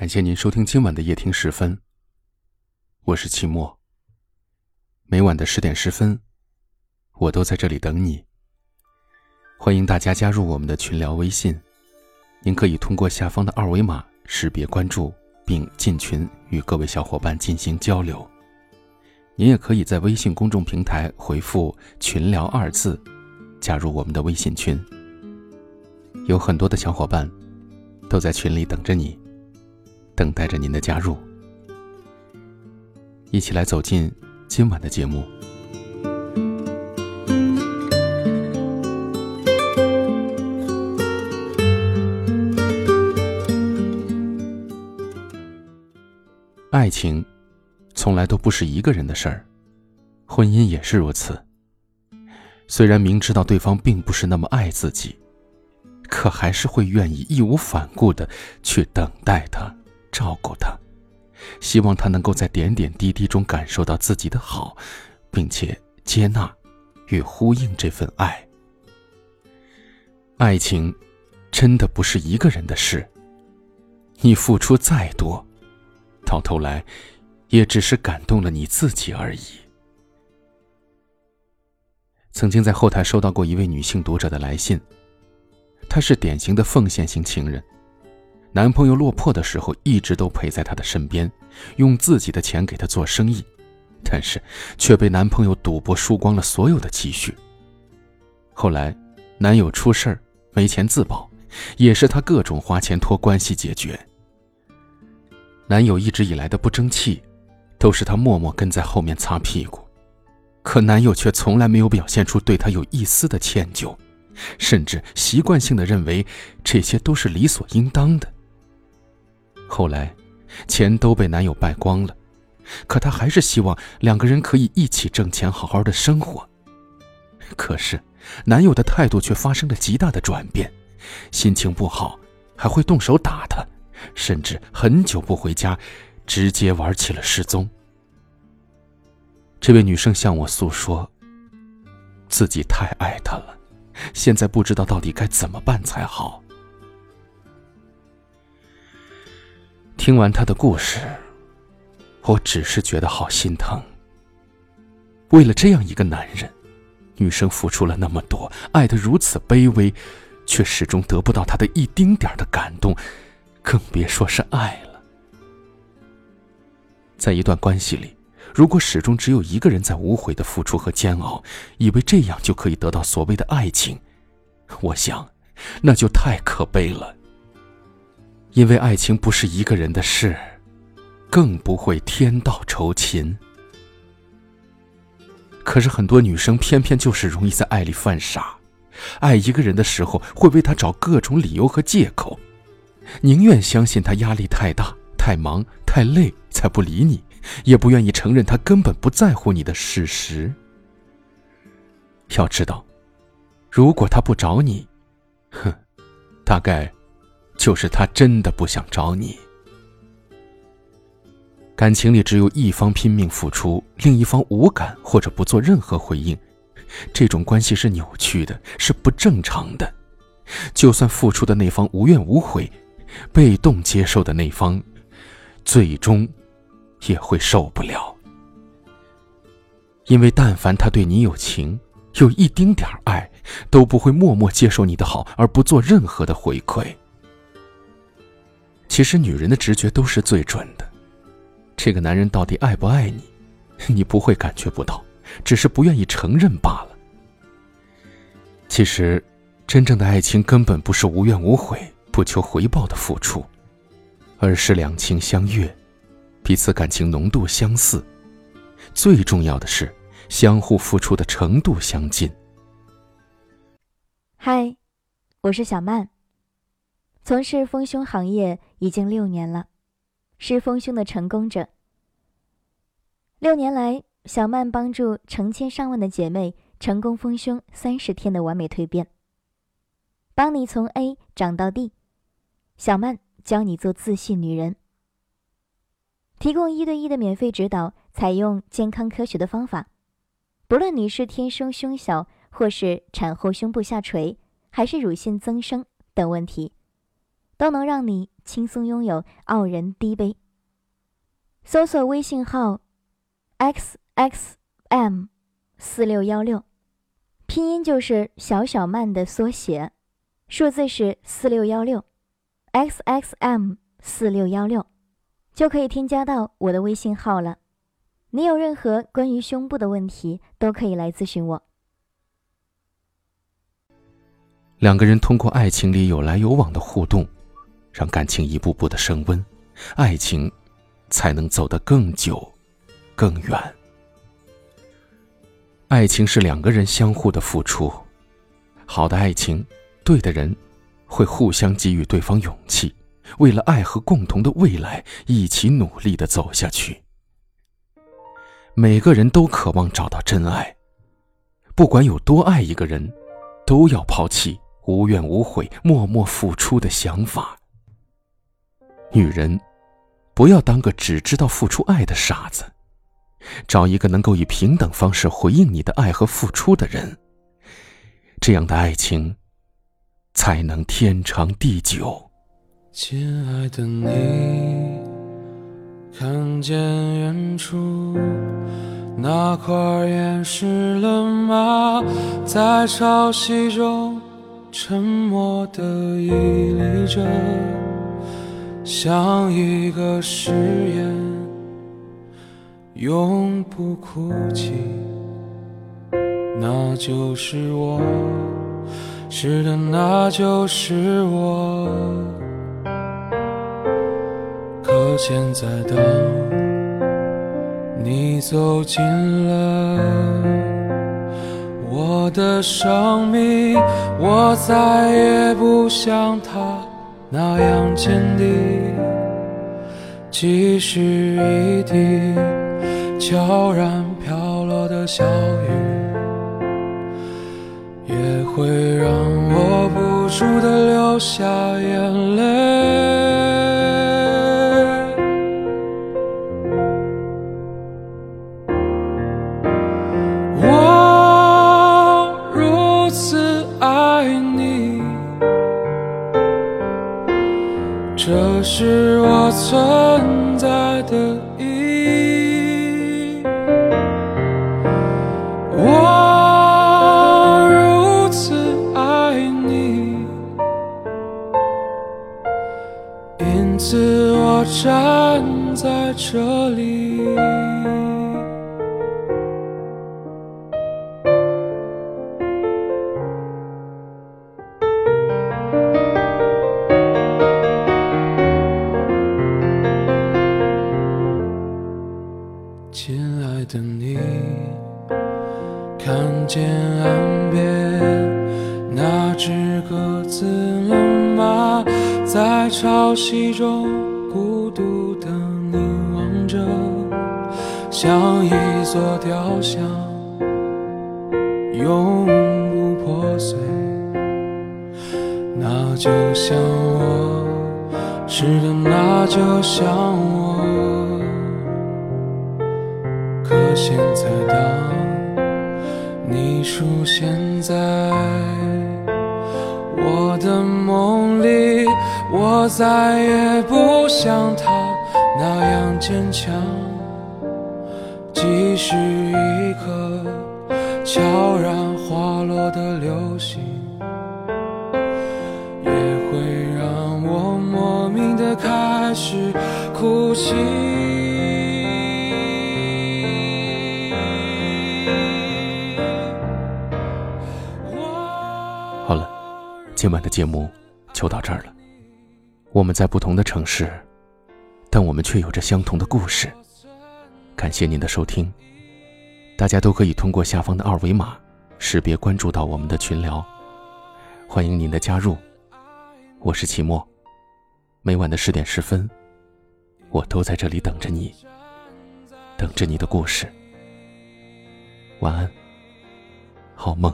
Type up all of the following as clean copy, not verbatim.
感谢您收听今晚的夜听十分，我是齐墨。每晚的10点10分，我都在这里等你。欢迎大家加入我们的群聊微信，您可以通过下方的二维码识别关注，并进群与各位小伙伴进行交流。您也可以在微信公众平台回复群聊2字，加入我们的微信群。有很多的小伙伴都在群里等着你，等待着您的加入。一起来走进今晚的节目。爱情从来都不是一个人的事儿，婚姻也是如此。虽然明知道对方并不是那么爱自己，可还是会愿意义无反顾地去等待他，照顾他，希望他能够在点点滴滴中感受到自己的好，并且接纳与呼应这份爱。爱情真的不是一个人的事，你付出再多，到头来也只是感动了你自己而已。曾经在后台收到过一位女性读者的来信，她是典型的奉献型情人，男朋友落魄的时候一直都陪在她的身边，用自己的钱给她做生意，但是却被男朋友赌博输光了所有的积蓄。后来男友出事儿没钱自保，也是她各种花钱托关系解决。男友一直以来的不争气，都是她默默跟在后面擦屁股，可男友却从来没有表现出对她有一丝的歉疚，甚至习惯性地认为这些都是理所应当的。后来钱都被男友败光了，可她还是希望两个人可以一起挣钱，好好的生活。可是男友的态度却发生了极大的转变，心情不好还会动手打她，甚至很久不回家，直接玩起了失踪。这位女生向我诉说，自己太爱她了，现在不知道到底该怎么办才好。听完她的故事，我只是觉得好心疼。为了这样一个男人，女生付出了那么多，爱得如此卑微，却始终得不到他的一丁点的感动，更别说是爱了。在一段关系里，如果始终只有一个人在无悔的付出和煎熬，以为这样就可以得到所谓的爱情，我想那就太可悲了。因为爱情不是一个人的事，更不会天道酬勤。可是很多女生偏偏就是容易在爱里犯傻，爱一个人的时候会为他找各种理由和借口，宁愿相信他压力太大，太忙，太累才不理你，也不愿意承认他根本不在乎你的事实。要知道，如果他不找你，大概就是他真的不想找你。感情里只有一方拼命付出，另一方无感或者不做任何回应，这种关系是扭曲的，是不正常的。就算付出的那方无怨无悔，被动接受的那方最终也会受不了。因为但凡他对你有情，有一丁点爱，都不会默默接受你的好而不做任何的回馈。其实女人的直觉都是最准的，这个男人到底爱不爱你，你不会感觉不到，只是不愿意承认罢了。其实真正的爱情根本不是无怨无悔不求回报的付出，而是两情相悦，彼此感情浓度相似，最重要的是相互付出的程度相近。嗨，我是小曼，从事丰胸行业已经6年了，是丰胸的成功者。6年来，小曼帮助成千上万的姐妹成功丰胸30天的完美蜕变，帮你从 A 长到 D。 小曼教你做自信女人，提供1对1的免费指导，采用健康科学的方法。不论你是天生胸小，或是产后胸部下垂，还是乳腺增生等问题，都能让你轻松拥有傲人低杯。搜索微信号 xxm4616， 拼音就是小小曼的缩写，数字是4616 xxm4616， 就可以添加到我的微信号了。你有任何关于胸部的问题都可以来咨询我。两个人通过爱情里有来有往的互动，让感情一步步的升温，爱情才能走得更久更远。爱情是两个人相互的付出，好的爱情，对的人会互相给予对方勇气，为了爱和共同的未来一起努力地走下去。每个人都渴望找到真爱，不管有多爱一个人，都要抛弃无怨无悔默默付出的想法。女人不要当个只知道付出爱的傻子，找一个能够以平等方式回应你的爱和付出的人，这样的爱情才能天长地久。亲爱的你，看见远处那块岩石了吗？在潮汐中沉默地屹立着，像一个誓言永不哭泣。那就是我，是的，那就是我。可现在当你走近了，我的生命我再也不像他那样坚定，即使一滴悄然飘落的小雨，也会让我不住地流下眼泪。我如此爱你，这是我存在的意义。因此我站在这里。亲爱的你，看见岸边那只鸽子了吗？在潮汐中孤独地凝望着，像一座雕像永不破碎。那就像我，是的，那就像我。可现在当你出现在我的梦里，我再也不像他那样坚强，即使一颗悄然滑落的流星，也会让我莫名地开始哭泣。今晚的节目就到这儿了。我们在不同的城市，但我们却有着相同的故事。感谢您的收听，大家都可以通过下方的二维码识别关注到我们的群聊，欢迎您的加入。我是齐墨，每晚的10:10，我都在这里等着你，等着你的故事。晚安，好梦。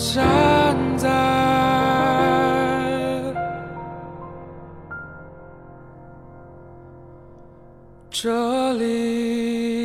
站在这里。